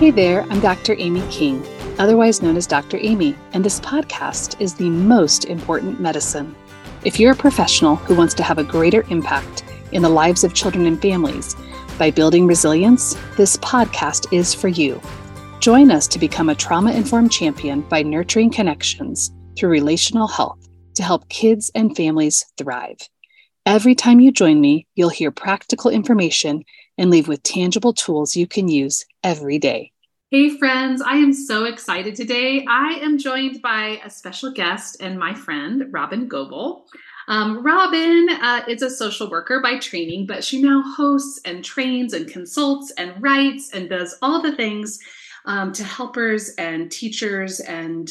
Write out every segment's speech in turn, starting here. Hey there, I'm Dr. Amy King, otherwise known as Dr. Amy, and this podcast is the most important medicine. If you're a professional who wants to have a greater impact in the lives of children and families by building resilience, this podcast is for you. Join us to become a trauma-informed champion by nurturing connections through relational health to help kids and families thrive. Every time you join me, you'll hear practical information and leave with tangible tools you can use every day. Hey friends, I am so excited today. I am joined by a special guest and my friend, Robyn Gobbel. Robyn is a social worker by training, but she now hosts and trains and consults and writes and does all the things to helpers and teachers and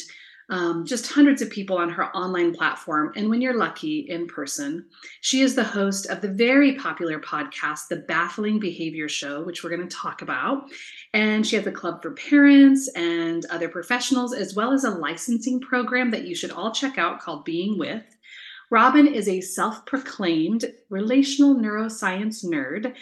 just hundreds of people on her online platform, and when you're lucky, in person. She is the host of the very popular podcast, The Baffling Behavior Show, which we're going to talk about. And she has a club for parents and other professionals, as well as a licensing program that you should all check out called Being With. Robyn is a self-proclaimed relational neuroscience nerd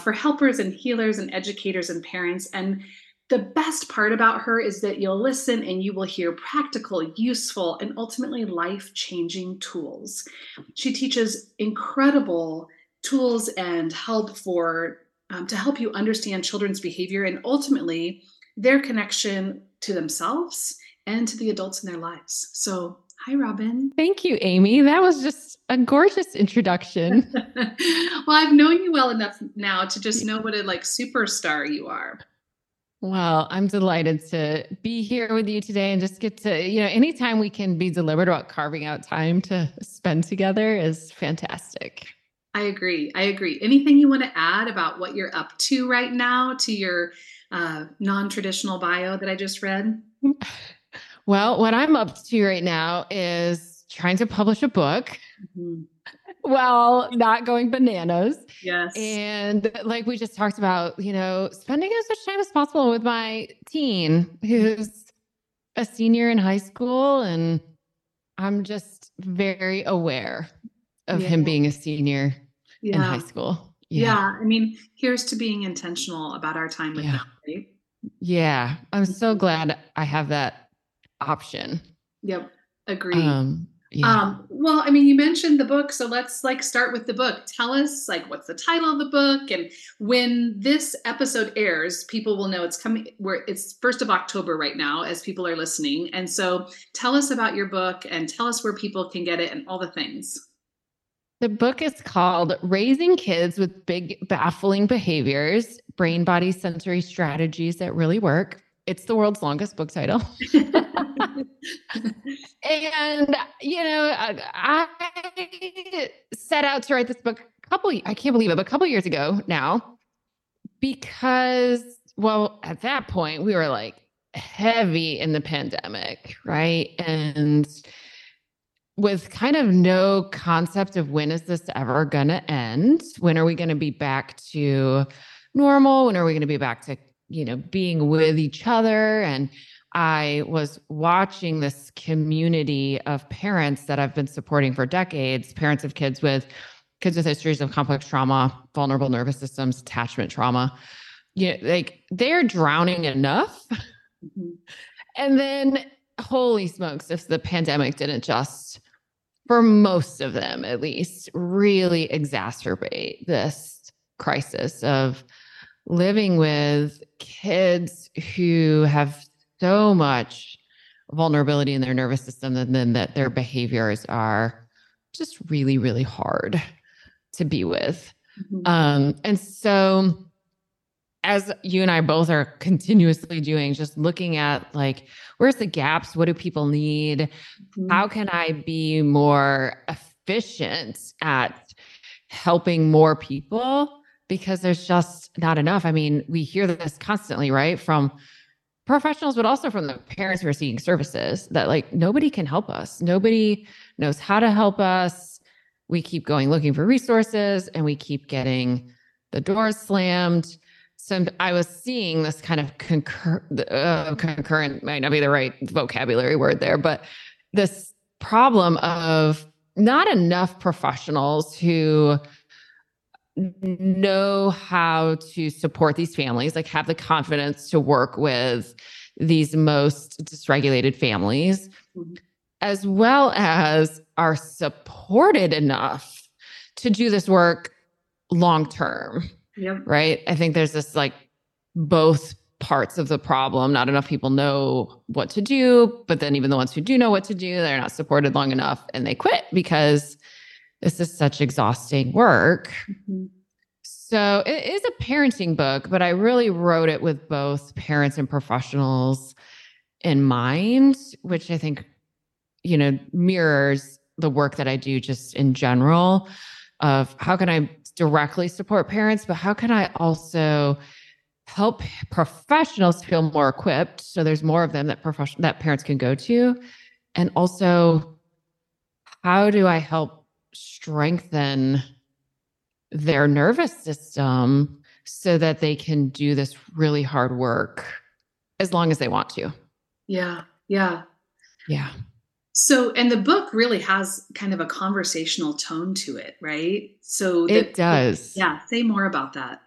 for helpers and healers and educators and parents. And the best part about her is that you'll listen and you will hear practical, useful, and ultimately life-changing tools. She teaches incredible tools and help for to help you understand children's behavior and ultimately their connection to themselves and to the adults in their lives. So, hi, Robyn. Thank you, Amy. That was just a gorgeous introduction. Well, I've known you well enough now to just know what a superstar you are. Well, I'm delighted to be here with you today and just get to, anytime we can be deliberate about carving out time to spend together is fantastic. I agree. Anything you want to add about what you're up to right now to your non-traditional bio that I just read? Well, what I'm up to right now is trying to publish a book. Mm-hmm. Well, not going bananas. Yes. And like we just talked about, spending as much time as possible with my teen who's a senior in high school. And I'm just very aware of him being a senior in high school. Yeah. I mean, here's to being intentional about our time with him. Right? Yeah. I'm so glad I have that option. Yep. Agreed. Well, I mean, you mentioned the book, so let's start with the book. Tell us what's the title of the book, and when this episode airs, people will know it's coming. It's 1st of October right now as people are listening. And so tell us about your book and tell us where people can get it and all the things. The book is called Raising Kids with Big Baffling Behaviors, Brain, Body, Sensory Strategies That Really Work. It's the world's longest book title. And, I set out to write this book a couple years ago now, because, at that point we were heavy in the pandemic, right? And with kind of no concept of when is this ever going to end? When are we going to be back to normal? When are we going to be back to, being with each other? And I was watching this community of parents that I've been supporting for decades, parents of kids with histories of complex trauma, vulnerable nervous systems, attachment trauma, they're drowning enough. Mm-hmm. And then holy smokes, if the pandemic didn't just, for most of them, at least, really exacerbate this crisis of living with kids who have so much vulnerability in their nervous system, and then that their behaviors are just really, really hard to be with. Mm-hmm. And so as you and I both are continuously doing, just looking at where's the gaps? What do people need? Mm-hmm. How can I be more efficient at helping more people? Because there's just not enough. I mean, we hear this constantly, right? From professionals, but also from the parents who are seeking services that nobody can help us. Nobody knows how to help us. We keep going looking for resources and we keep getting the doors slammed. So I was seeing this kind of concurrent, might not be the right vocabulary word there, but this problem of not enough professionals who know how to support these families, like have the confidence to work with these most dysregulated families, as well as are supported enough to do this work long-term, yep. Right? I think there's this like both parts of the problem. Not enough people know what to do, but then even the ones who do know what to do, they're not supported long enough and they quit because this is such exhausting work. Mm-hmm. So it is a parenting book, but I really wrote it with both parents and professionals in mind, which I think, you know, mirrors the work that I do just in general of how can I directly support parents, but how can I also help professionals feel more equipped so there's more of them that parents can go to, and also how do I help strengthen their nervous system so that they can do this really hard work as long as they want to. Yeah. So, and the book really has kind of a conversational tone to it, right? So it does. Yeah. Say more about that.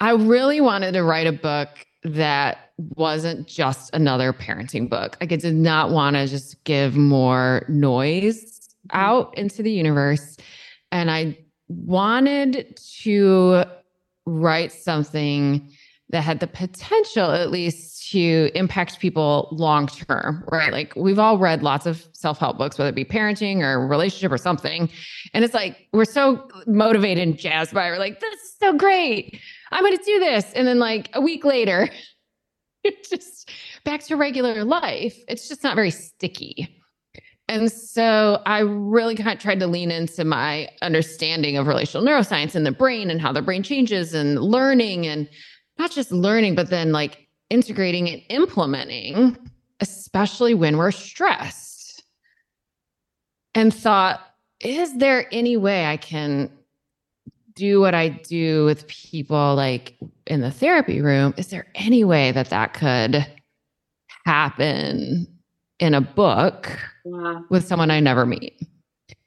I really wanted to write a book that wasn't just another parenting book. Like I did not want to just give more noise out into the universe. And I wanted to write something that had the potential at least to impact people long-term, right? Like we've all read lots of self-help books, whether it be parenting or relationship or something. And it's like, we're so motivated and jazzed by it. We're like, this is so great. I'm going to do this. And then like a week later, it's just back to regular life. It's just not very sticky. And so I really kind of tried to lean into my understanding of relational neuroscience and the brain and how the brain changes and learning, and not just learning, but then like integrating and implementing, especially when we're stressed. And thought, is there any way I can do what I do with people like in the therapy room? Is there any way that that could happen in a book with someone I never meet?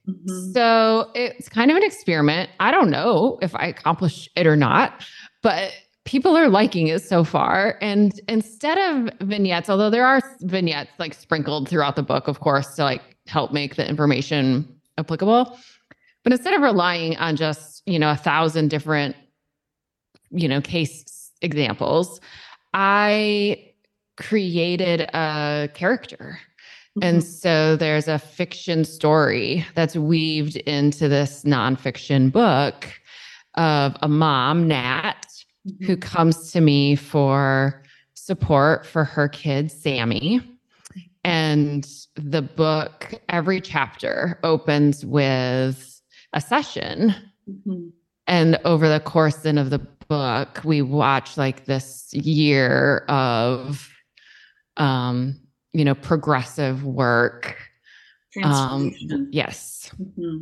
Mm-hmm. So it's kind of an experiment. I don't know if I accomplish it or not, but people are liking it so far. And instead of vignettes, although there are vignettes like sprinkled throughout the book, of course, to like help make the information applicable, but instead of relying on just, you know, 1,000 different, you know, case examples, I created a character. Mm-hmm. And so there's a fiction story that's weaved into this nonfiction book of a mom, Nat, mm-hmm. who comes to me for support for her kid, Sammy. And the book, every chapter opens with a session. Mm-hmm. And over the course then of the book, we watch like this year of, you know, progressive work. Yes. Mm-hmm.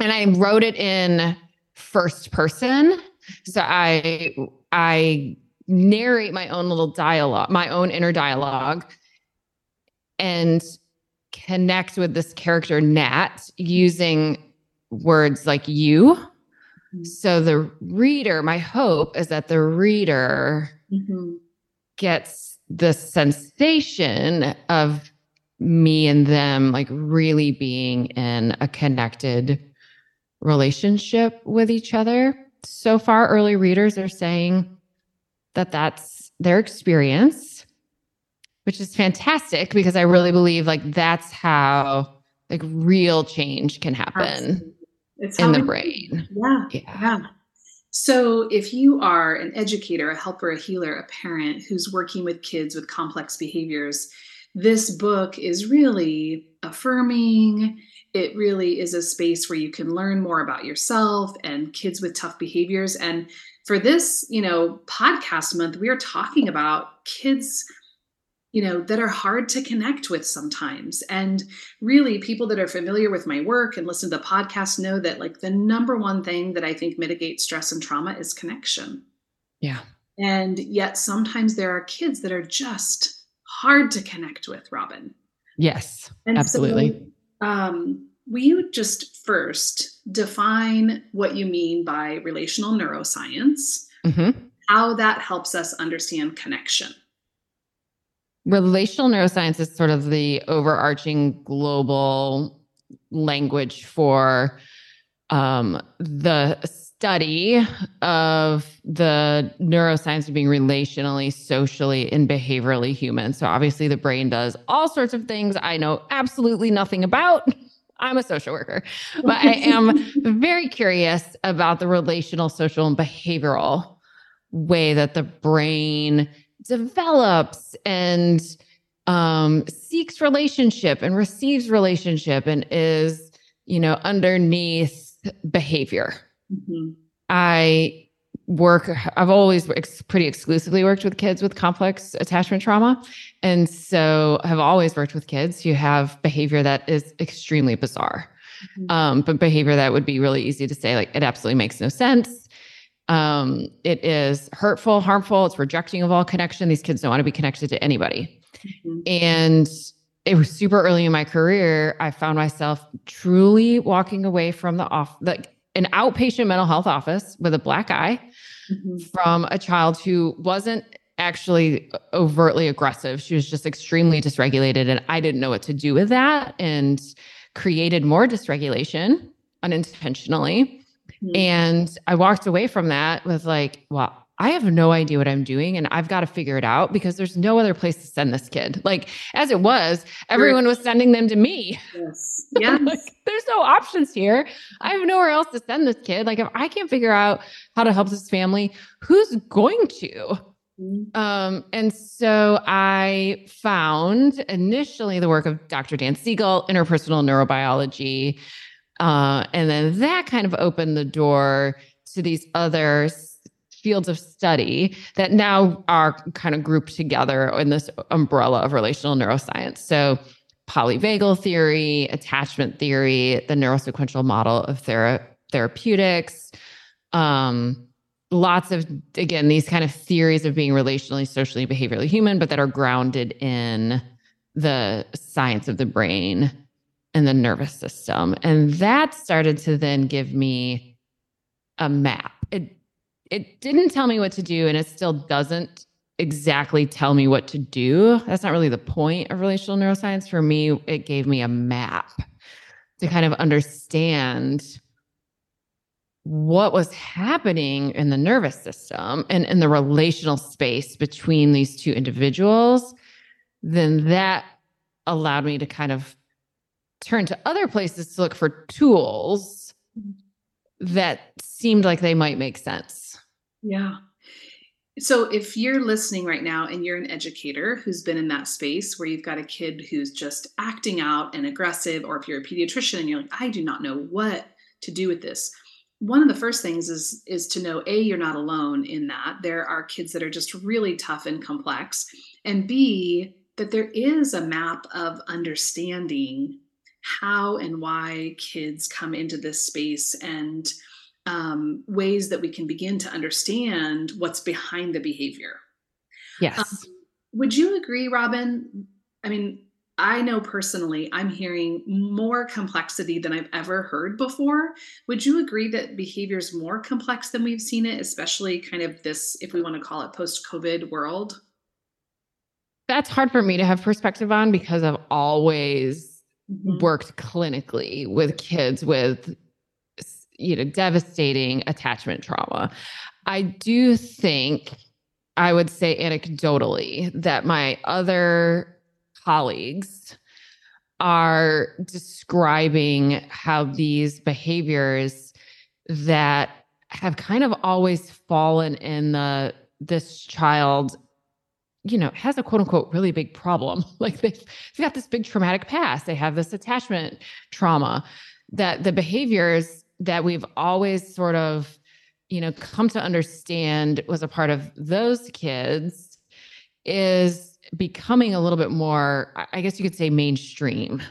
And I wrote it in first person. So I narrate my own little dialogue, my own inner dialogue, and connect with this character, Nat, using words like you. Mm-hmm. So the reader, my hope is that the reader mm-hmm. gets the sensation of me and them like really being in a connected relationship with each other. So far, early readers are saying that that's their experience, which is fantastic because I really believe like that's how like real change can happen in the brain. Yeah. So if you are an educator, a helper, a healer, a parent who's working with kids with complex behaviors, this book is really affirming. It really is a space where you can learn more about yourself and kids with tough behaviors. And for this, you know, podcast month, we are talking about kids, you know, that are hard to connect with sometimes. And really, people that are familiar with my work and listen to the podcast know that like the number one thing that I think mitigates stress and trauma is connection. Yeah. And yet sometimes there are kids that are just hard to connect with, Robyn. Yes, and absolutely. So, will you just first define what you mean by relational neuroscience, how that helps us understand connection? Relational neuroscience is sort of the overarching global language for the study of the neuroscience of being relationally, socially, and behaviorally human. So obviously the brain does all sorts of things I know absolutely nothing about. I'm a social worker, but I am very curious about the relational, social, and behavioral way that the brain develops and seeks relationship and receives relationship and is, you know, underneath behavior. I've always pretty exclusively worked with kids with complex attachment trauma. And so I've always worked with kids who have behavior that is extremely bizarre, but behavior that would be really easy to say, like, it absolutely makes no sense. It is hurtful, harmful. It's rejecting of all connection. These kids don't want to be connected to anybody. And it was super early in my career. I found myself truly walking away from an outpatient mental health office with a black eye from a child who wasn't actually overtly aggressive. She was just extremely dysregulated, and I didn't know what to do with that and created more dysregulation unintentionally. And I walked away from that with like, wow, I have no idea what I'm doing and I've got to figure it out because there's no other place to send this kid. Like, as it was, everyone was sending them to me. Yes. Like, there's no options here. I have nowhere else to send this kid. Like, if I can't figure out how to help this family, who's going to? And so I found initially the work of Dr. Dan Siegel, interpersonal neurobiology. And then that kind of opened the door to these other fields of study that now are kind of grouped together in this umbrella of relational neuroscience. So polyvagal theory, attachment theory, the neurosequential model of therapeutics, lots of, again, these kind of theories of being relationally, socially, behaviorally human, but that are grounded in the science of the brain and the nervous system. And that started to then give me a map. It didn't tell me what to do, and it still doesn't exactly tell me what to do. That's not really the point of relational neuroscience. For me, it gave me a map to kind of understand what was happening in the nervous system and in the relational space between these two individuals. Then that allowed me to kind of turn to other places to look for tools that seemed like they might make sense. Yeah. So if you're listening right now and you're an educator who's been in that space where you've got a kid who's just acting out and aggressive, or if you're a pediatrician and you're like, I do not know what to do with this. One of the first things is to know, A, you're not alone in that. There are kids that are just really tough and complex, and B, that there is a map of understanding how and why kids come into this space and ways that we can begin to understand what's behind the behavior. Yes. Would you agree, Robyn? I mean, I know personally, I'm hearing more complexity than I've ever heard before. Would you agree that behavior is more complex than we've seen it, especially kind of this, if we want to call it post-COVID world? That's hard for me to have perspective on because I've always worked clinically with kids with, you know, devastating attachment trauma. I do think, I would say anecdotally, that my other colleagues are describing how these behaviors that have kind of always fallen in the, this child, you know, has a quote unquote really big problem. Like they've got this big traumatic past. They have this attachment trauma, that the behaviors that we've always sort of, you know, come to understand was a part of those kids is becoming a little bit more, I guess you could say, mainstream,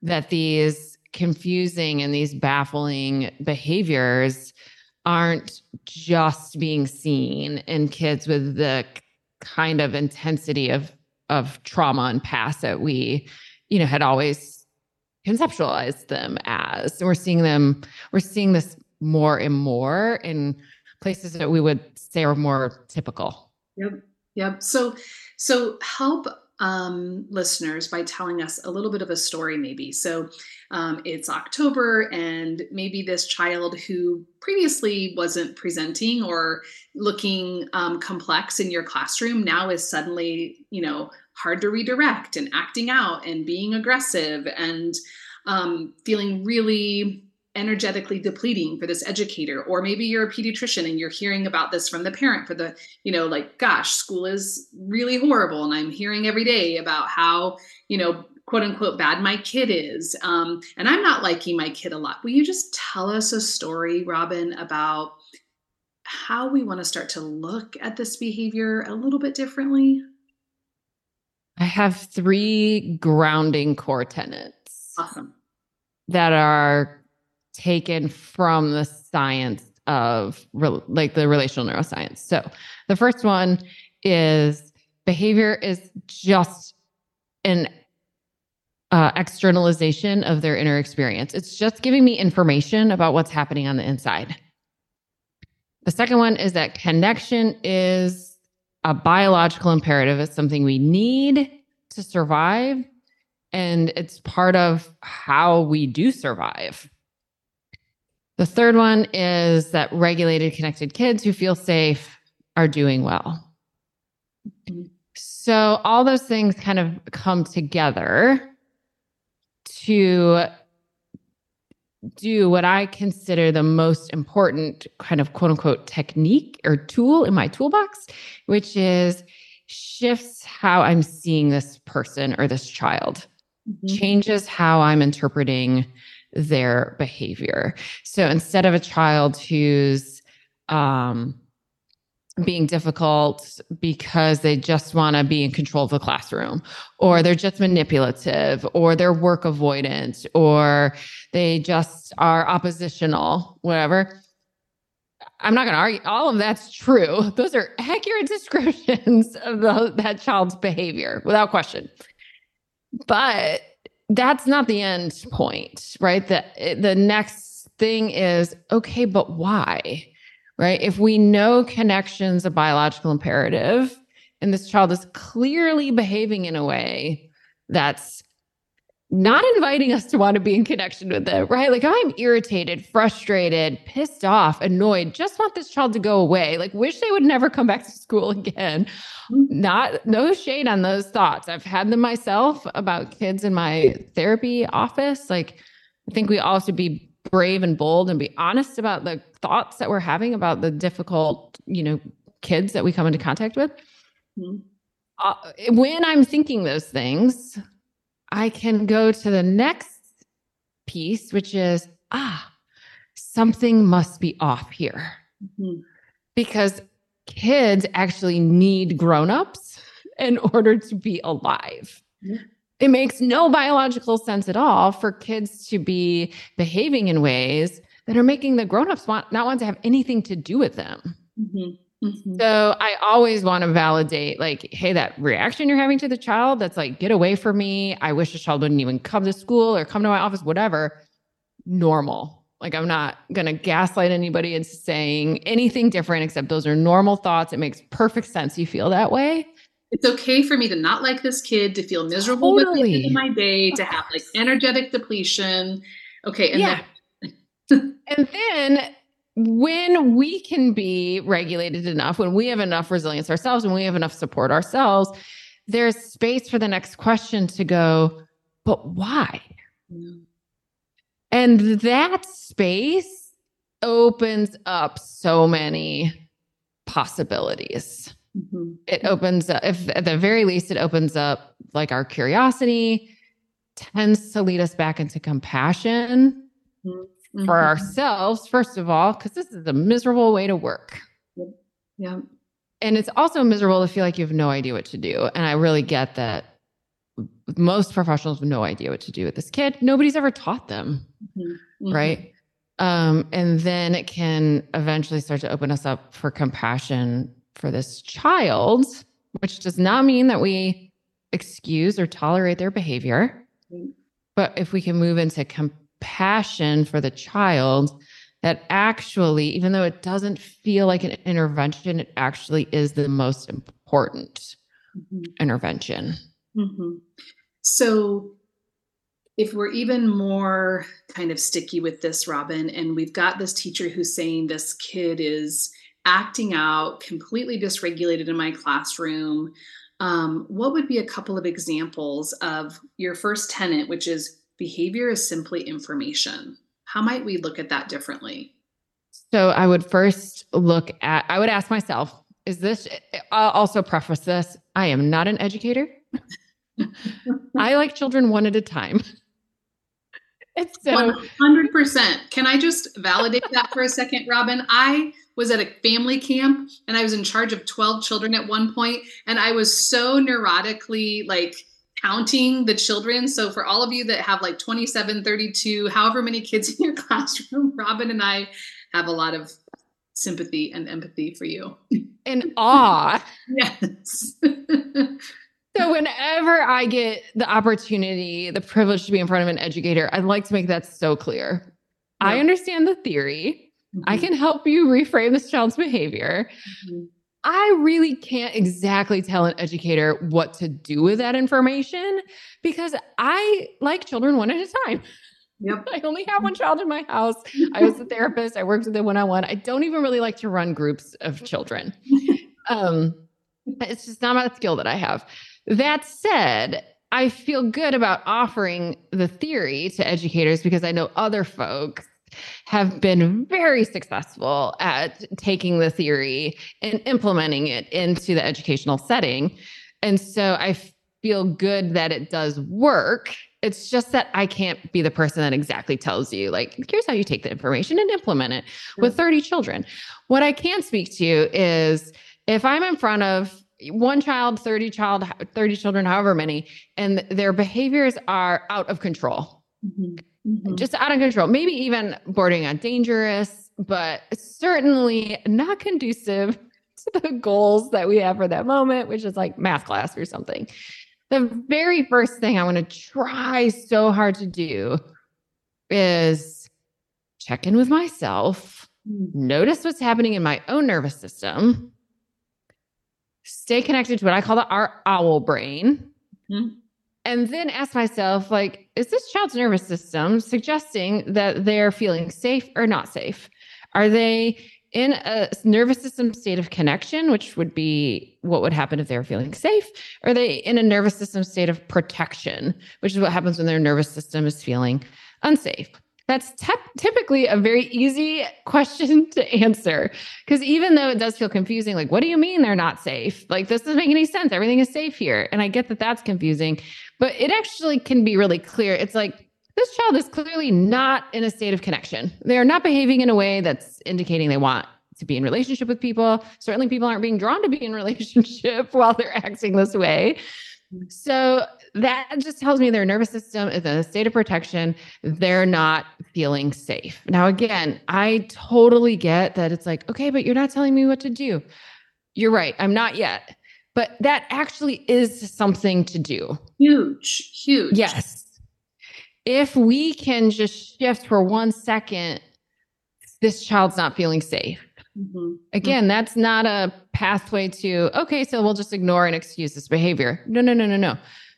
that these confusing and these baffling behaviors aren't just being seen in kids with the kind of intensity of trauma and past that we, you know, had always conceptualize them as. And we're seeing this more and more in places that we would say are more typical. Yep. So help listeners by telling us a little bit of a story, maybe. So it's October, and maybe this child who previously wasn't presenting or looking complex in your classroom now is suddenly, hard to redirect and acting out and being aggressive and feeling really energetically depleting for this educator. Or maybe you're a pediatrician and you're hearing about this from the parent for the, gosh, school is really horrible. And I'm hearing every day about how, quote unquote, bad my kid is. And I'm not liking my kid a lot. Will you just tell us a story, Robyn, about how we want to start to look at this behavior a little bit differently? I have three grounding core tenets. Awesome. That are taken from the science of the relational neuroscience. So the first one is behavior is just an externalization of their inner experience. It's just giving me information about what's happening on the inside. The second one is that connection is a biological imperative. It's something we need to survive, and it's part of how we do survive. The third one is that regulated, connected kids who feel safe are doing well. So all those things kind of come together to do what I consider the most important kind of quote unquote technique or tool in my toolbox, which is shifts how I'm seeing this person or this child, changes how I'm interpreting their behavior. So instead of a child who's being difficult because they just want to be in control of the classroom, or they're just manipulative, or they're work avoidant, or they just are oppositional, whatever. I'm not going to argue. All of that's true. Those are accurate descriptions of that child's behavior without question. But that's not the end point, right? The next thing is, okay, but why, right? If we know connection's a biological imperative and this child is clearly behaving in a way that's not inviting us to want to be in connection with them, right? Like I'm irritated, frustrated, pissed off, annoyed, just want this child to go away. Like wish they would never come back to school again. No shade on those thoughts. I've had them myself about kids in my therapy office. Like I think we all should be brave and bold and be honest about the thoughts that we're having about the difficult, kids that we come into contact with. When I'm thinking those things, I can go to the next piece, which is, something must be off here. Because kids actually need grownups in order to be alive. It makes no biological sense at all for kids to be behaving in ways that are making the grownups not want to have anything to do with them. So I always want to validate like, hey, that reaction you're having to the child, that's like, get away from me. I wish the child wouldn't even come to school or come to my office, whatever. Normal. Like I'm not going to gaslight anybody into saying anything different except those are normal thoughts. It makes perfect sense. You feel that way. It's okay for me to not like this kid, to feel miserable with the end of my day, to have like energetic depletion. Okay. And then when we can be regulated enough, when we have enough resilience ourselves, when we have enough support ourselves, there's space for the next question to go, but why? And that space opens up so many possibilities. It opens up, if at the very least, it opens up like our curiosity, tends to lead us back into compassion. For ourselves, first of all, because this is a miserable way to work. And it's also miserable to feel like you have no idea what to do. And I really get that most professionals have no idea what to do with this kid. Nobody's ever taught them, right? And then it can eventually start to open us up for compassion for this child, which does not mean that we excuse or tolerate their behavior. But if we can move into compassion for the child, that actually, even though it doesn't feel like an intervention, it actually is the most important intervention. Mm-hmm. So if we're even more kind of sticky with this, Robyn, and we've got this teacher who's saying this kid is acting out, completely dysregulated in my classroom, what would be a couple of examples of your first tenet, which is behavior is simply information? How might we look at that differently? So I would first look at, I would ask myself, is this, I'll also preface this, I am not an educator. I like children one at a time. It's so 100%. Can I just validate that for a second, Robyn? I was at a family camp and I was in charge of 12 children at one point, and I was so neurotically like counting the children. So for all of you that have like 27, 32, however many kids in your classroom, Robyn and I have a lot of sympathy and empathy for you. And awe. Yes. So whenever I get the opportunity, the privilege to be in front of an educator, I'd like to make that so clear. Yep. I understand the theory. Mm-hmm. I can help you reframe this child's behavior. Mm-hmm. I really can't exactly tell an educator what to do with that information because I like children one at a time. Yep. I only have one child in my house. I was a therapist. I worked with them one-on-one. I don't even really like to run groups of children. It's just not my skill that I have. That said, I feel good about offering the theory to educators because I know other folks have been very successful at taking the theory and implementing it into the educational setting. And so I feel good that it does work. It's just that I can't be the person that exactly tells you, like, here's how you take the information and implement it with 30 children. What I can speak to is if I'm in front of one child, 30 children, however many, and their behaviors are out of control, just out of control, maybe even bordering on dangerous, but certainly not conducive to the goals that we have for that moment, which is like math class or something. The very first thing I want to try so hard to do is check in with myself, notice what's happening in my own nervous system, stay connected to what I call our owl brain, and then ask myself, like, is this child's nervous system suggesting that they're feeling safe or not safe? Are they in a nervous system state of connection, which would be what would happen if they're feeling safe? Are they in a nervous system state of protection, which is what happens when their nervous system is feeling unsafe? That's typically a very easy question to answer, because even though it does feel confusing, like, what do you mean they're not safe? Like, this doesn't make any sense. Everything is safe here. And I get that that's confusing, but it actually can be really clear. It's like, this child is clearly not in a state of connection. They're not behaving in a way that's indicating they want to be in relationship with people. Certainly people aren't being drawn to be in relationship while they're acting this way. So that just tells me their nervous system is in a state of protection. They're not feeling safe. Now, again, I totally get that it's like, okay, but you're not telling me what to do. You're right. I'm not yet. But that actually is something to do. Huge, huge. Yes. If we can just shift for 1 second, this child's not feeling safe. Again, that's not a pathway to, okay, so we'll just ignore and excuse this behavior. No.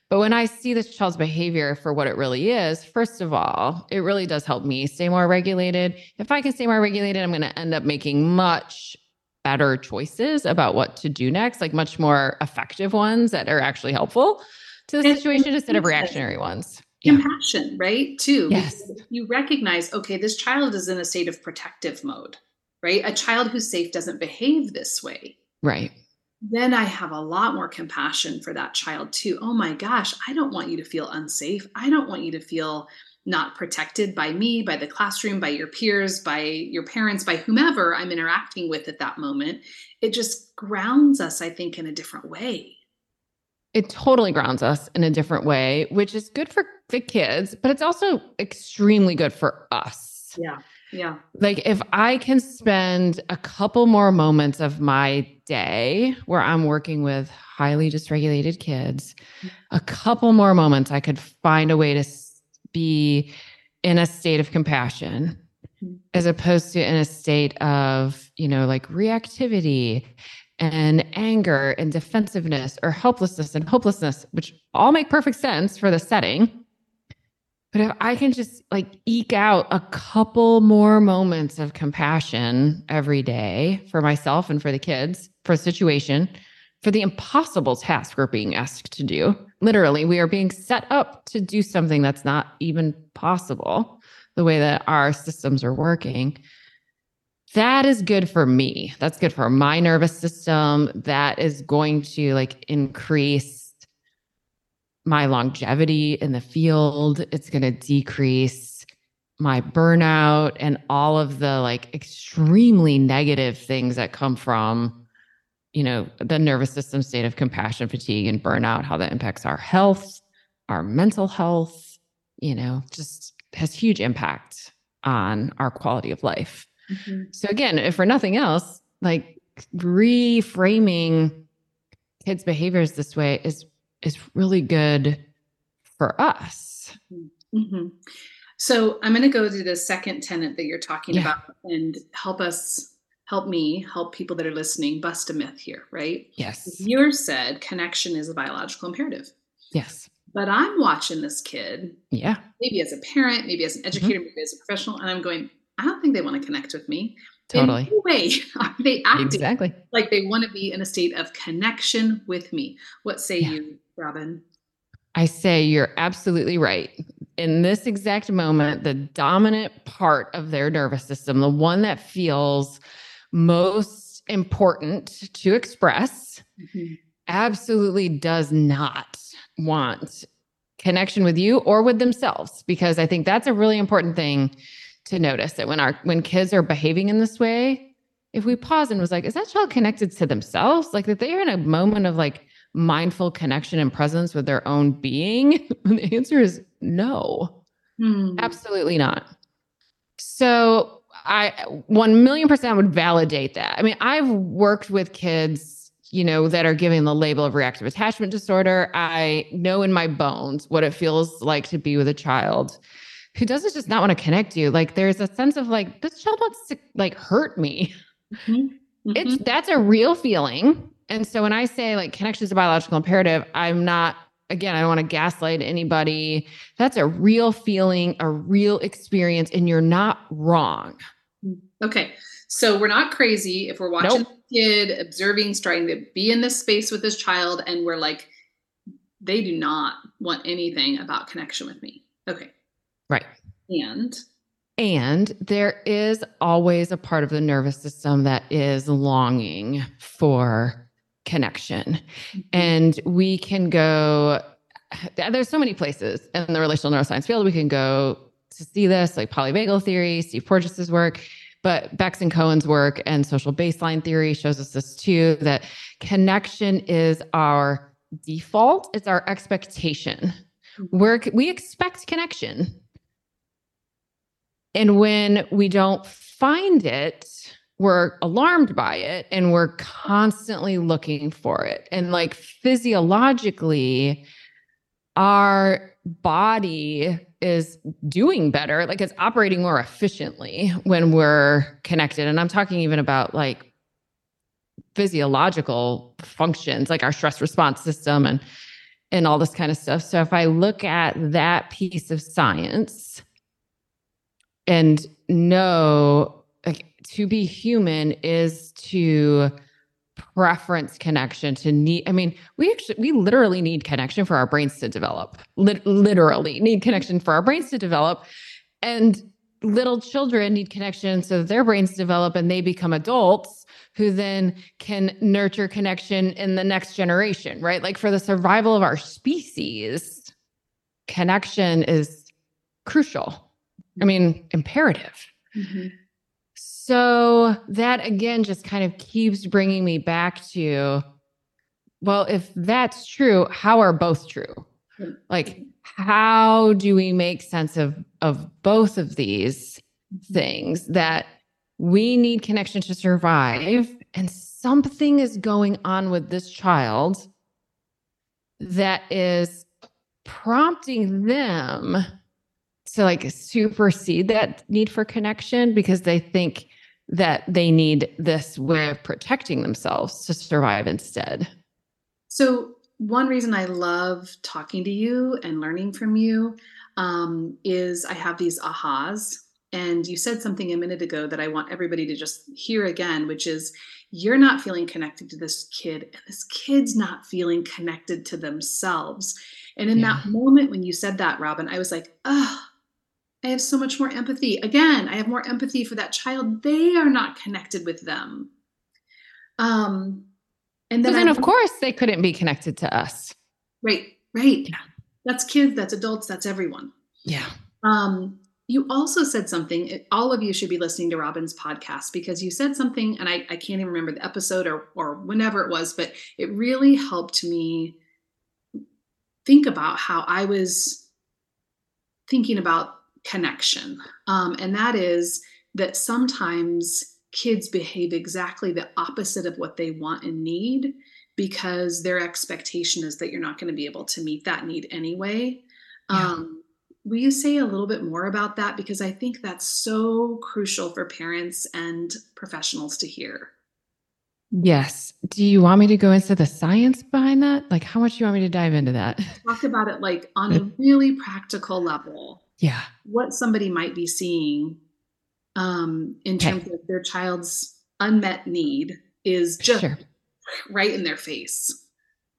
But when I see this child's behavior for what it really is, first of all, it really does help me stay more regulated. If I can stay more regulated, I'm going to end up making much better choices about what to do next, like much more effective ones that are actually helpful to the situation instead of reactionary ones. Compassion, right? Too. Yes. You recognize, okay, this child is in a state of protective mode. Right? A child who's safe doesn't behave this way. Right. Then I have a lot more compassion for that child too. Oh my gosh, I don't want you to feel unsafe. I don't want you to feel not protected by me, by the classroom, by your peers, by your parents, by whomever I'm interacting with at that moment. It just grounds us, I think, in a different way. It totally grounds us in a different way, which is good for the kids, but it's also extremely good for us. Yeah. Like if I can spend a couple more moments of my day where I'm working with highly dysregulated kids, a couple more moments I could find a way to be in a state of compassion as opposed to in a state of, you know, like reactivity and anger and defensiveness or helplessness and hopelessness, which all make perfect sense for the setting. But if I can just like eke out a couple more moments of compassion every day for myself and for the kids, for a situation, for the impossible task we're being asked to do. Literally, we are being set up to do something that's not even possible, the way that our systems are working. That is good for me. That's good for my nervous system. That is going to like increase my longevity in the field. It's going to decrease my burnout and all of the like extremely negative things that come from, you know, the nervous system state of compassion fatigue and burnout, how that impacts our health, our mental health, you know, just has huge impact on our quality of life. Mm-hmm. So again, if for nothing else, like reframing kids' behaviors this way is really good for us. Mm-hmm. So I'm going to go to the second tenet that you're talking about and help people that are listening, bust a myth here, right? Yes. You said connection is a biological imperative. Yes. But I'm watching this kid, maybe as a parent, maybe as an educator, maybe as a professional, and I'm going, I don't think they want to connect with me. Totally. In no way are they acting like they want to be in a state of connection with me. What say you, Robyn? I say you're absolutely right. In this exact moment, the dominant part of their nervous system, the one that feels most important to express, absolutely does not want connection with you or with themselves, because I think that's a really important thing to notice, that when kids are behaving in this way, if we pause and was like, is that child connected to themselves? Like that they are in a moment of like mindful connection and presence with their own being? And the answer is no, absolutely not. So I 1,000,000% would validate that. I mean, I've worked with kids, you know, that are given the label of reactive attachment disorder. I know in my bones what it feels like to be with a child who doesn't just not want to connect to you. Like there's a sense of like, this child wants to like hurt me. That's a real feeling. And so when I say like connection is a biological imperative, I'm not, again, I don't want to gaslight anybody. That's a real feeling, a real experience, and you're not wrong. Okay. So we're not crazy if we're watching a kid, observing, starting to be in this space with this child, and we're like, they do not want anything about connection with me. Okay. Right. And there is always a part of the nervous system that is longing for connection. And we can go, there's so many places in the relational neuroscience field we can go to see this, like polyvagal theory, Steve Porges's work, but Bex and Cohen's work and social baseline theory shows us this too, that connection is our default. It's our expectation. We expect connection. And when we don't find it, we're alarmed by it and we're constantly looking for it. And like physiologically, our body is doing better. Like it's operating more efficiently when we're connected. And I'm talking even about like physiological functions, like our stress response system and all this kind of stuff. So if I look at that piece of science and know, like, to be human is to preference connection, to need, I mean, we literally need connection for our brains to develop, literally need connection for our brains to develop, and little children need connection so their brains develop and they become adults who then can nurture connection in the next generation, right? Like for the survival of our species, connection is crucial. I mean, imperative. Mm-hmm. So that, again, just kind of keeps bringing me back to, well, if that's true, how are both true? Like, how do we make sense of both of these things, that we need connection to survive and something is going on with this child that is prompting them to like supersede that need for connection because they think that they need this way of protecting themselves to survive instead. So one reason I love talking to you and learning from you is I have these ahas. And you said something a minute ago that I want everybody to just hear again, which is you're not feeling connected to this kid and this kid's not feeling connected to themselves. And in that moment when you said that, Robyn, I was like, oh, I have so much more empathy. Again, I have more empathy for that child. They are not connected with them. And then of course they couldn't be connected to us. Right. Yeah. That's kids, that's adults, that's everyone. Yeah. You also said something, all of you should be listening to Robyn's podcast because you said something, and I can't even remember the episode or whenever it was, but it really helped me think about how I was thinking about connection. And that is that sometimes kids behave exactly the opposite of what they want and need because their expectation is that you're not going to be able to meet that need anyway. Yeah. Will you say a little bit more about that? Because I think that's so crucial for parents and professionals to hear. Yes. Do you want me to go into the science behind that? Like how much do you want me to dive into that? Talk about it like on a really practical level. Yeah. What somebody might be seeing in terms of their child's unmet need is just right in their face.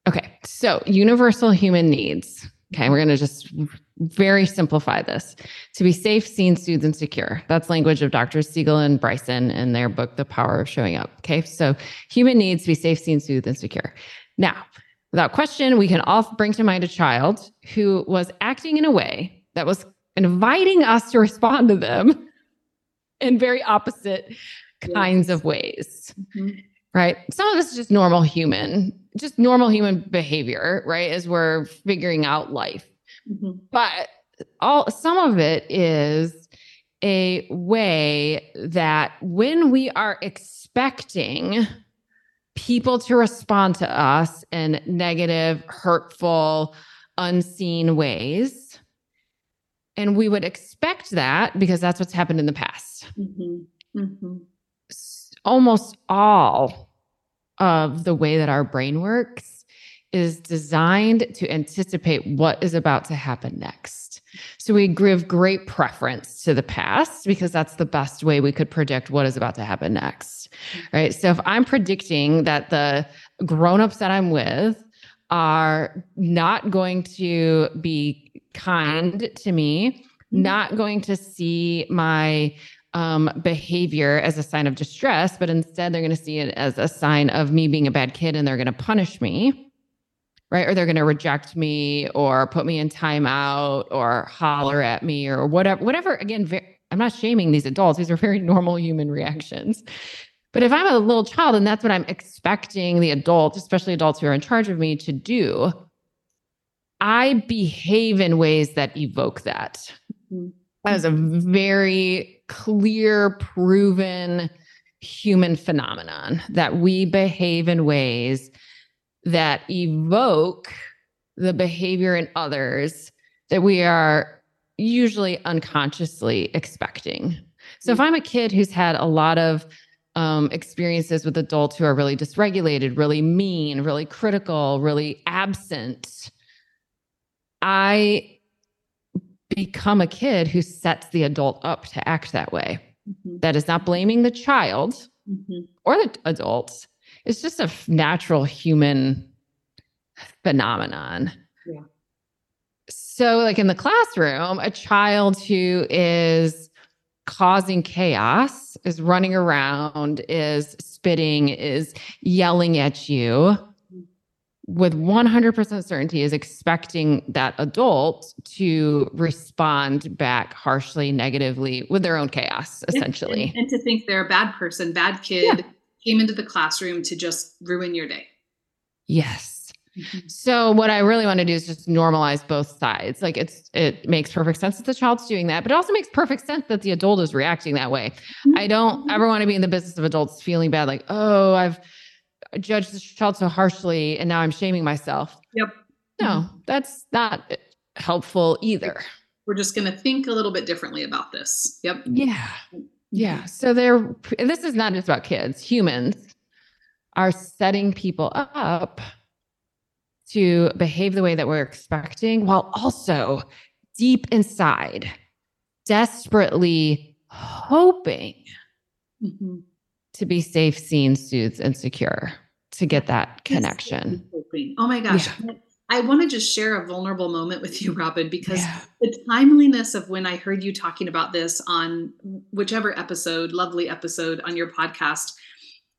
Okay. So universal human needs. Okay. We're going to just very simplify this to be safe, seen, soothed, and secure. That's language of Dr. Siegel and Bryson in their book, The Power of Showing Up. Okay. So human needs to be safe, seen, soothed, and secure. Now, without question, we can all bring to mind a child who was acting in a way that was inviting us to respond to them in very opposite kinds of ways. Mm-hmm. Right. Some of this is just normal human behavior, right? As we're figuring out life. Mm-hmm. But some of it is a way that when we are expecting people to respond to us in negative, hurtful, unseen ways, and we would expect that because that's what's happened in the past. Mm-hmm. Mm-hmm. Almost all of the way that our brain works is designed to anticipate what is about to happen next. So we give great preference to the past because that's the best way we could predict what is about to happen next, right? So if I'm predicting that the grownups that I'm with are not going to be kind to me, not going to see my behavior as a sign of distress, but instead they're going to see it as a sign of me being a bad kid and they're going to punish me, right? Or they're going to reject me or put me in timeout or holler at me or whatever. Again, I'm not shaming these adults. These are very normal human reactions. But if I'm a little child and that's what I'm expecting the adults, especially adults who are in charge of me to do, I behave in ways that evoke that. Mm-hmm. That is a very clear, proven human phenomenon that we behave in ways that evoke the behavior in others that we are usually unconsciously expecting. So if I'm a kid who's had a lot of experiences with adults who are really dysregulated, really mean, really critical, really absent, I become a kid who sets the adult up to act that way. Mm-hmm. That is not blaming the child or the adults. It's just a natural human phenomenon. Yeah. So like in the classroom, a child who is causing chaos, is running around, is spitting, is yelling at you, with 100% certainty is expecting that adult to respond back harshly, negatively with their own chaos, essentially. And to think they're a bad person, bad kid, came into the classroom to just ruin your day. Yes. Mm-hmm. So what I really want to do is just normalize both sides. Like it makes perfect sense that the child's doing that, but it also makes perfect sense that the adult is reacting that way. Mm-hmm. I don't ever want to be in the business of adults feeling bad. Like, oh, I've judged this child so harshly and now I'm shaming myself. Yep. No, that's not helpful either. We're just going to think a little bit differently about this. Yep. Yeah. Yeah. So this is not just about kids. Humans are setting people up to behave the way that we're expecting, while also deep inside, desperately hoping to be safe, seen, soothed, and secure, to get that connection. Oh my gosh. Yeah. I want to just share a vulnerable moment with you, Robyn, because the timeliness of when I heard you talking about this on whichever episode, lovely episode on your podcast,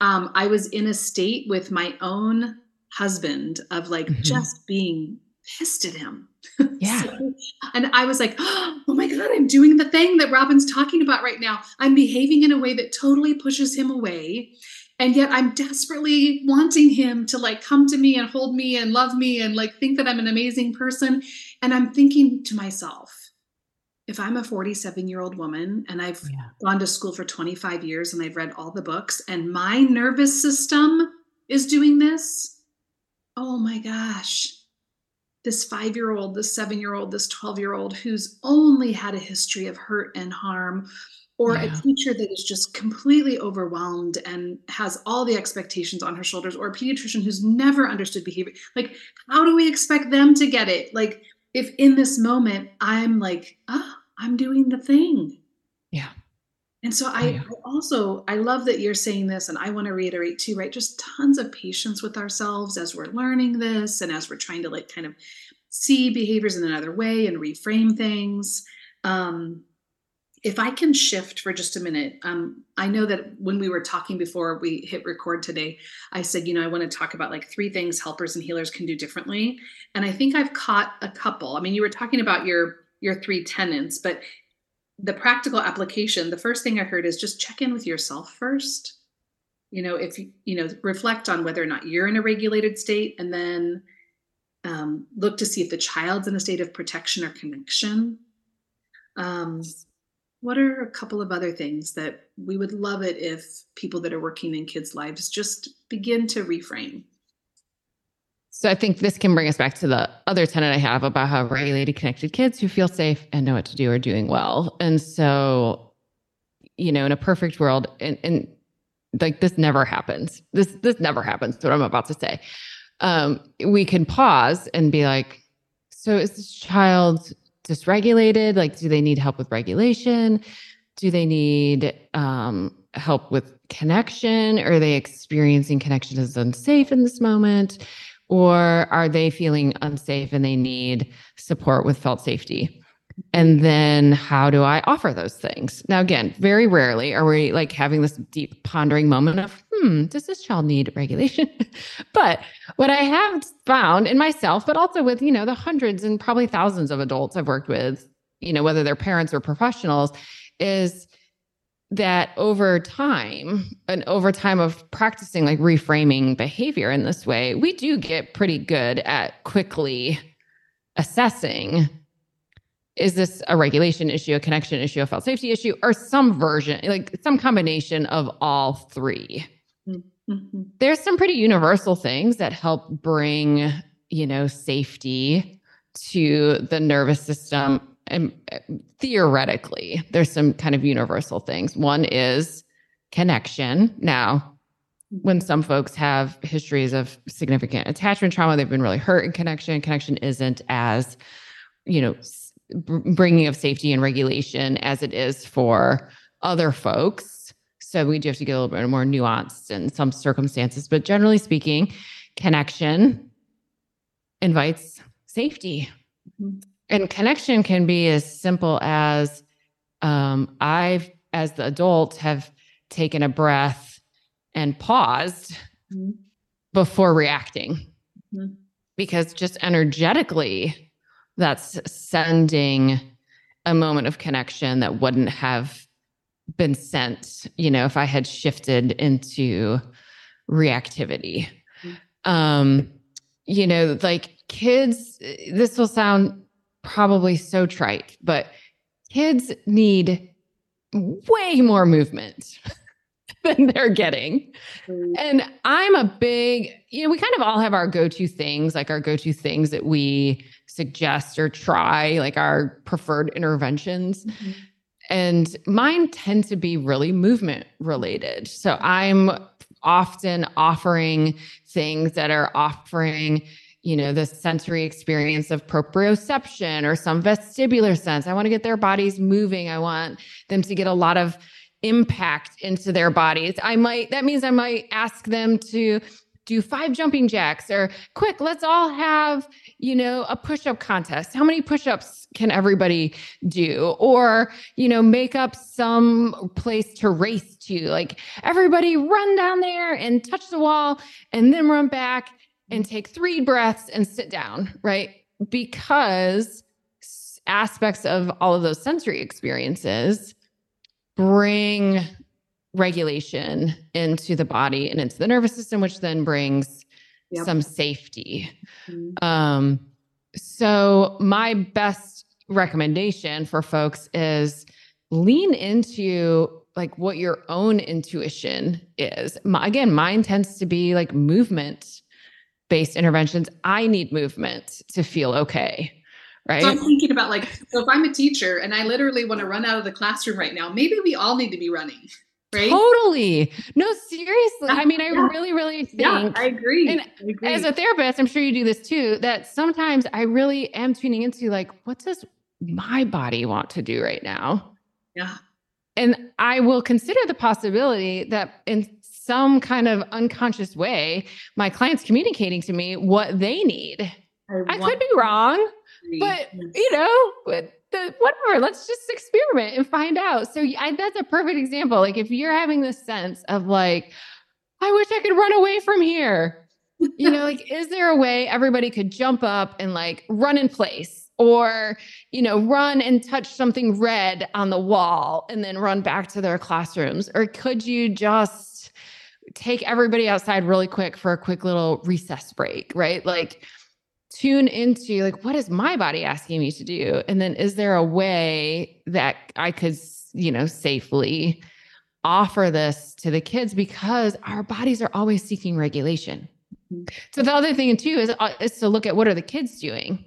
I was in a state with my own husband of like just being pissed at him. Yeah. And I was like, oh my God, I'm doing the thing that Robyn's talking about right now. I'm behaving in a way that totally pushes him away. And yet I'm desperately wanting him to like come to me and hold me and love me and like think that I'm an amazing person. And I'm thinking to myself, if I'm a 47-year-old woman and I've gone to school for 25 years and I've read all the books and my nervous system is doing this, oh my gosh, this 5-year-old, this 7-year-old, this 12-year-old who's only had a history of hurt and harm, or a teacher that is just completely overwhelmed and has all the expectations on her shoulders, or a pediatrician who's never understood behavior. Like, how do we expect them to get it? Like, if in this moment I'm like, I'm doing the thing. Yeah. And so I love that you're saying this, and I want to reiterate too, right? Just tons of patience with ourselves as we're learning this and as we're trying to like kind of see behaviors in another way and reframe things. If I can shift for just a minute, I know that when we were talking before we hit record today, I said, I want to talk about like 3 things helpers and healers can do differently. And I think I've caught a couple. I mean, you were talking about your 3 tenets, but the practical application, the first thing I heard is just check in with yourself first. If reflect on whether or not you're in a regulated state, and then look to see if the child's in a state of protection or connection. What are a couple of other things that we would love it if people that are working in kids' lives just begin to reframe? So I think this can bring us back to the other tenet I have about how regulated, connected kids who feel safe and know what to do are doing well. And so, in a perfect world, and like this never happens. This never happens, what I'm about to say. We can pause and be like, so is this child dysregulated? Like, do they need help with regulation? Do they need help with connection? Are they experiencing connection as unsafe in this moment? Or are they feeling unsafe and they need support with felt safety? And then how do I offer those things? Now, again, very rarely are we like having this deep pondering moment of, does this child need regulation? But what I have found in myself, but also with, the hundreds and probably thousands of adults I've worked with, whether they're parents or professionals, is that over time of practicing, like reframing behavior in this way, we do get pretty good at quickly assessing, is this a regulation issue, a connection issue, a felt safety issue, or some version, like some combination of all 3? Mm-hmm. There's some pretty universal things that help bring, safety to the nervous system. And theoretically, there's some kind of universal things. One is connection. Now, when some folks have histories of significant attachment trauma, they've been really hurt in connection. Connection isn't as, bringing of safety and regulation as it is for other folks. So we do have to get a little bit more nuanced in some circumstances, but generally speaking, connection invites safety. Mm-hmm. And connection can be as simple as I've, as the adult, have taken a breath and paused before reacting, because just energetically, that's sending a moment of connection that wouldn't have been sent, if I had shifted into reactivity. Like kids, this will sound probably so trite, but kids need way more movement than they're getting. And I'm a big, we kind of all have our go-to things that we suggest or try, like our preferred interventions. Mm-hmm. And mine tend to be really movement related. So I'm often offering things that are offering, you know, the sensory experience of proprioception or some vestibular sense. I want to get their bodies moving. I want them to get a lot of impact into their bodies. That means I might ask them to do 5 jumping jacks or quick, let's all have, you know, a push-up contest. How many push-ups can everybody do? Or, you know, make up some place to race to, like everybody run down there and touch the wall and then run back and take 3 breaths and sit down, right? Because aspects of all of those sensory experiences bring regulation into the body and into the nervous system, which then brings some safety. Mm-hmm. So my best recommendation for folks is lean into like what your own intuition is. Again, mine tends to be like movement-based interventions. I need movement to feel okay. Right. So I'm thinking about like, so if I'm a teacher and I literally want to run out of the classroom right now, maybe we all need to be running, right? Totally. No, seriously. I mean, I really think. Yeah, I agree. And I agree. As a therapist, I'm sure you do this too, that sometimes I really am tuning into like, what does my body want to do right now? Yeah. And I will consider the possibility that in some kind of unconscious way, my client's communicating to me what they need. I could be wrong. But, you know, whatever, let's just experiment and find out. So that's a perfect example. Like if you're having this sense of like, I wish I could run away from here, you know, like, is there a way everybody could jump up and like run in place or, you know, run and touch something red on the wall and then run back to their classrooms? Or could you just take everybody outside really quick for a quick little recess break, right? Like, tune into like, what is my body asking me to do? And then is there a way that I could, you know, safely offer this to the kids? Because our bodies are always seeking regulation. Mm-hmm. So the other thing too is to look at what are the kids doing,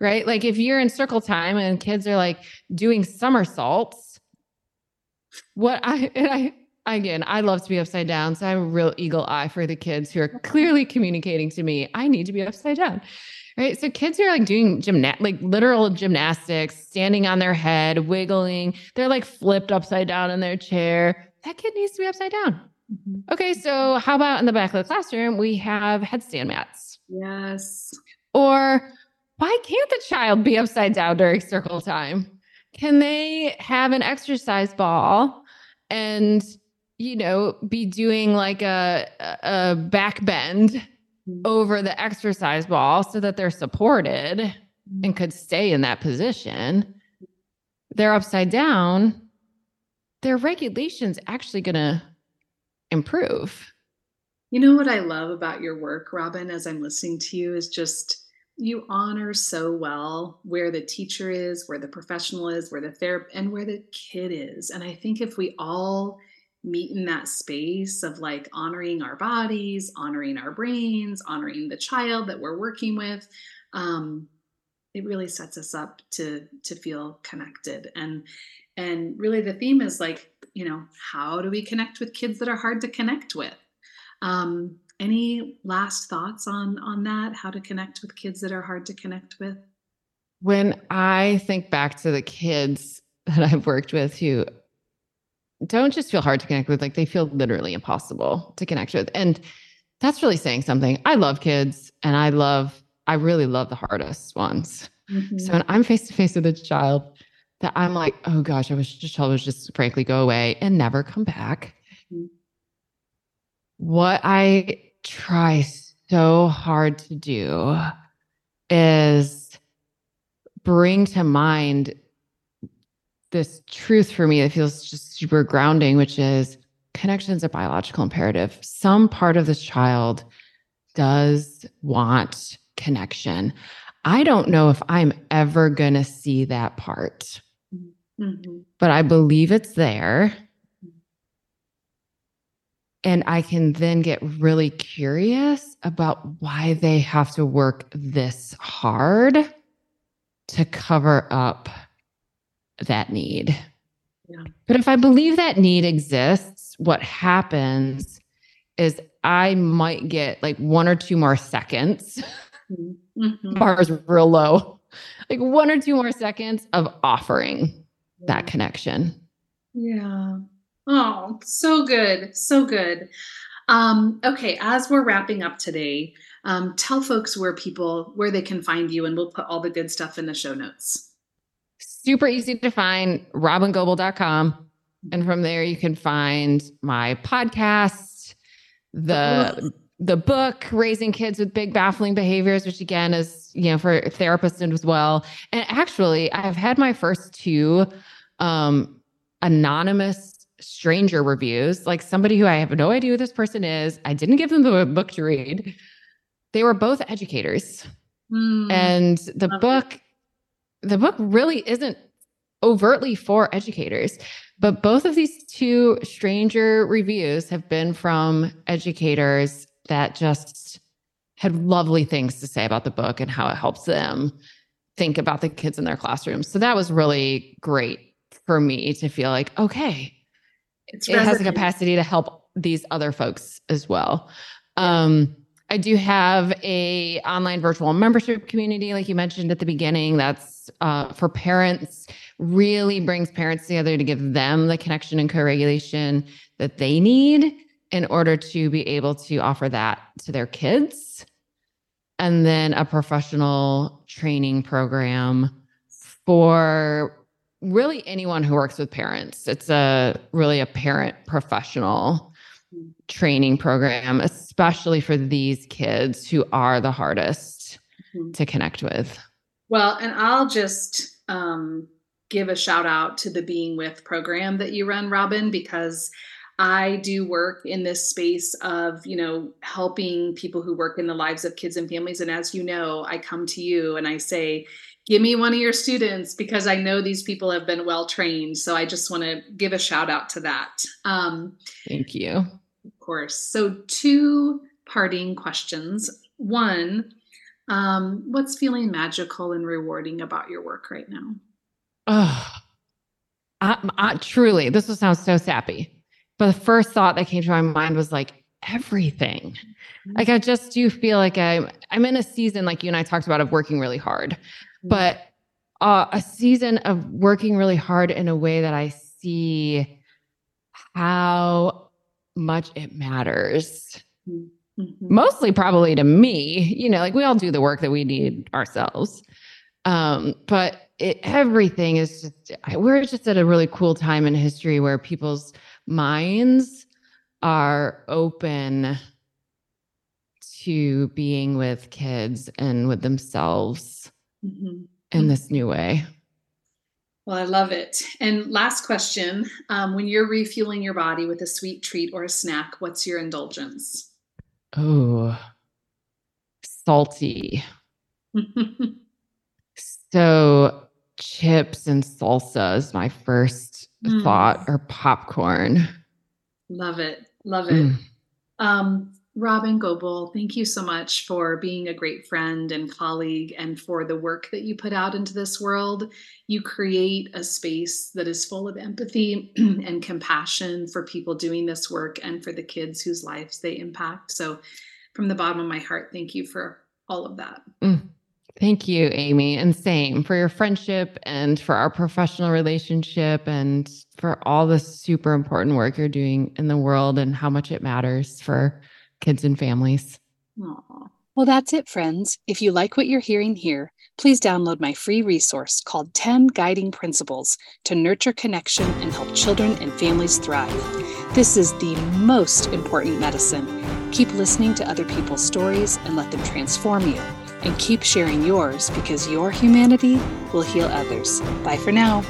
right? Like if you're in circle time and kids are like doing somersaults, again, I love to be upside down. So I have a real eagle eye for the kids who are clearly communicating to me, I need to be upside down. Right. So kids who are like doing literal gymnastics, standing on their head, wiggling, they're like flipped upside down in their chair. That kid needs to be upside down. Mm-hmm. Okay. So how about in the back of the classroom, we have headstand mats? Yes. Or why can't the child be upside down during circle time? Can they have an exercise ball and, you know, be doing like a back bend over the exercise ball so that they're supported and could stay in that position? They're upside down. Their regulation's actually going to improve. You know what I love about your work, Robyn, as I'm listening to you is just you honor so well where the teacher is, where the professional is, where the therapist and where the kid is. And I think if we all meet in that space of like honoring our bodies, honoring our brains, honoring the child that we're working with, it really sets us up to feel connected. And really the theme is like, you know, how do we connect with kids that are hard to connect with? Any last thoughts on that? How to connect with kids that are hard to connect with? When I think back to the kids that I've worked with who don't just feel hard to connect with, like they feel literally impossible to connect with. And that's really saying something. I love kids and I really love the hardest ones. Mm-hmm. So when I'm face to face with a child that I'm like, oh gosh, I wish the child would just frankly go away and never come back. Mm-hmm. What I try so hard to do is bring to mind this truth for me that feels just super grounding, which is connection's a biological imperative. Some part of this child does want connection. I don't know if I'm ever going to see that part, mm-hmm. but I believe it's there. And I can then get really curious about why they have to work this hard to cover up that need. Yeah. But if I believe that need exists, what happens is I might get like 1 or 2 more seconds. Mm-hmm. Bar is real low. Like 1 or 2 more seconds of offering that connection. Yeah. Oh, so good. So good. Okay. As we're wrapping up today, tell folks where they can find you, and we'll put all the good stuff in the show notes. Super easy to find, RobynGobbel.com. And from there you can find my podcast, the book, Raising Kids with Big Baffling Behaviors, which again is, for therapists as well. And actually I've had my first 2, anonymous stranger reviews, like somebody who I have no idea who this person is. I didn't give them the book to read. They were both educators. And the book really isn't overtly for educators, but both of these 2 stranger reviews have been from educators that just had lovely things to say about the book and how it helps them think about the kids in their classrooms. So that was really great for me to feel like, okay, it has the capacity to help these other folks as well. I do have a online virtual membership community, like you mentioned at the beginning, that's for parents, really brings parents together to give them the connection and co-regulation that they need in order to be able to offer that to their kids. And then a professional training program for really anyone who works with parents. It's really a parent professional training program, especially for these kids who are the hardest to connect with. Well, and I'll just give a shout out to the Being With program that you run, Robyn, because I do work in this space of, helping people who work in the lives of kids and families. And as you know, I come to you and I say, give me one of your students, because I know these people have been well-trained. So I just want to give a shout out to that. Thank you. Of course. So 2 parting questions. One, what's feeling magical and rewarding about your work right now? Oh, I truly, this will sound so sappy, but the first thought that came to my mind was like, everything. Like, I just do feel like I'm in a season, like you and I talked about, of working really hard, but a season of working really hard in a way that I see how much it matters. Mostly probably to me, like we all do the work that we need ourselves. But everything is just, we're just at a really cool time in history where people's minds are open to being with kids and with themselves in this new way. Well, I love it. And last question, when you're refueling your body with a sweet treat or a snack, what's your indulgence? Oh, salty. So chips and salsa is my first thought, or popcorn. Love it. Love it. Robyn Gobbel, thank you so much for being a great friend and colleague and for the work that you put out into this world. You create a space that is full of empathy and compassion for people doing this work and for the kids whose lives they impact. So from the bottom of my heart, thank you for all of that. Thank you, Amy. And same for your friendship and for our professional relationship and for all the super important work you're doing in the world and how much it matters for kids and families. Aww. Well, that's it, friends. If you like what you're hearing here, please download my free resource called 10 Guiding Principles to Nurture Connection and Help Children and Families Thrive. This is the most important medicine. Keep listening to other people's stories and let them transform you. And keep sharing yours, because your humanity will heal others. Bye for now.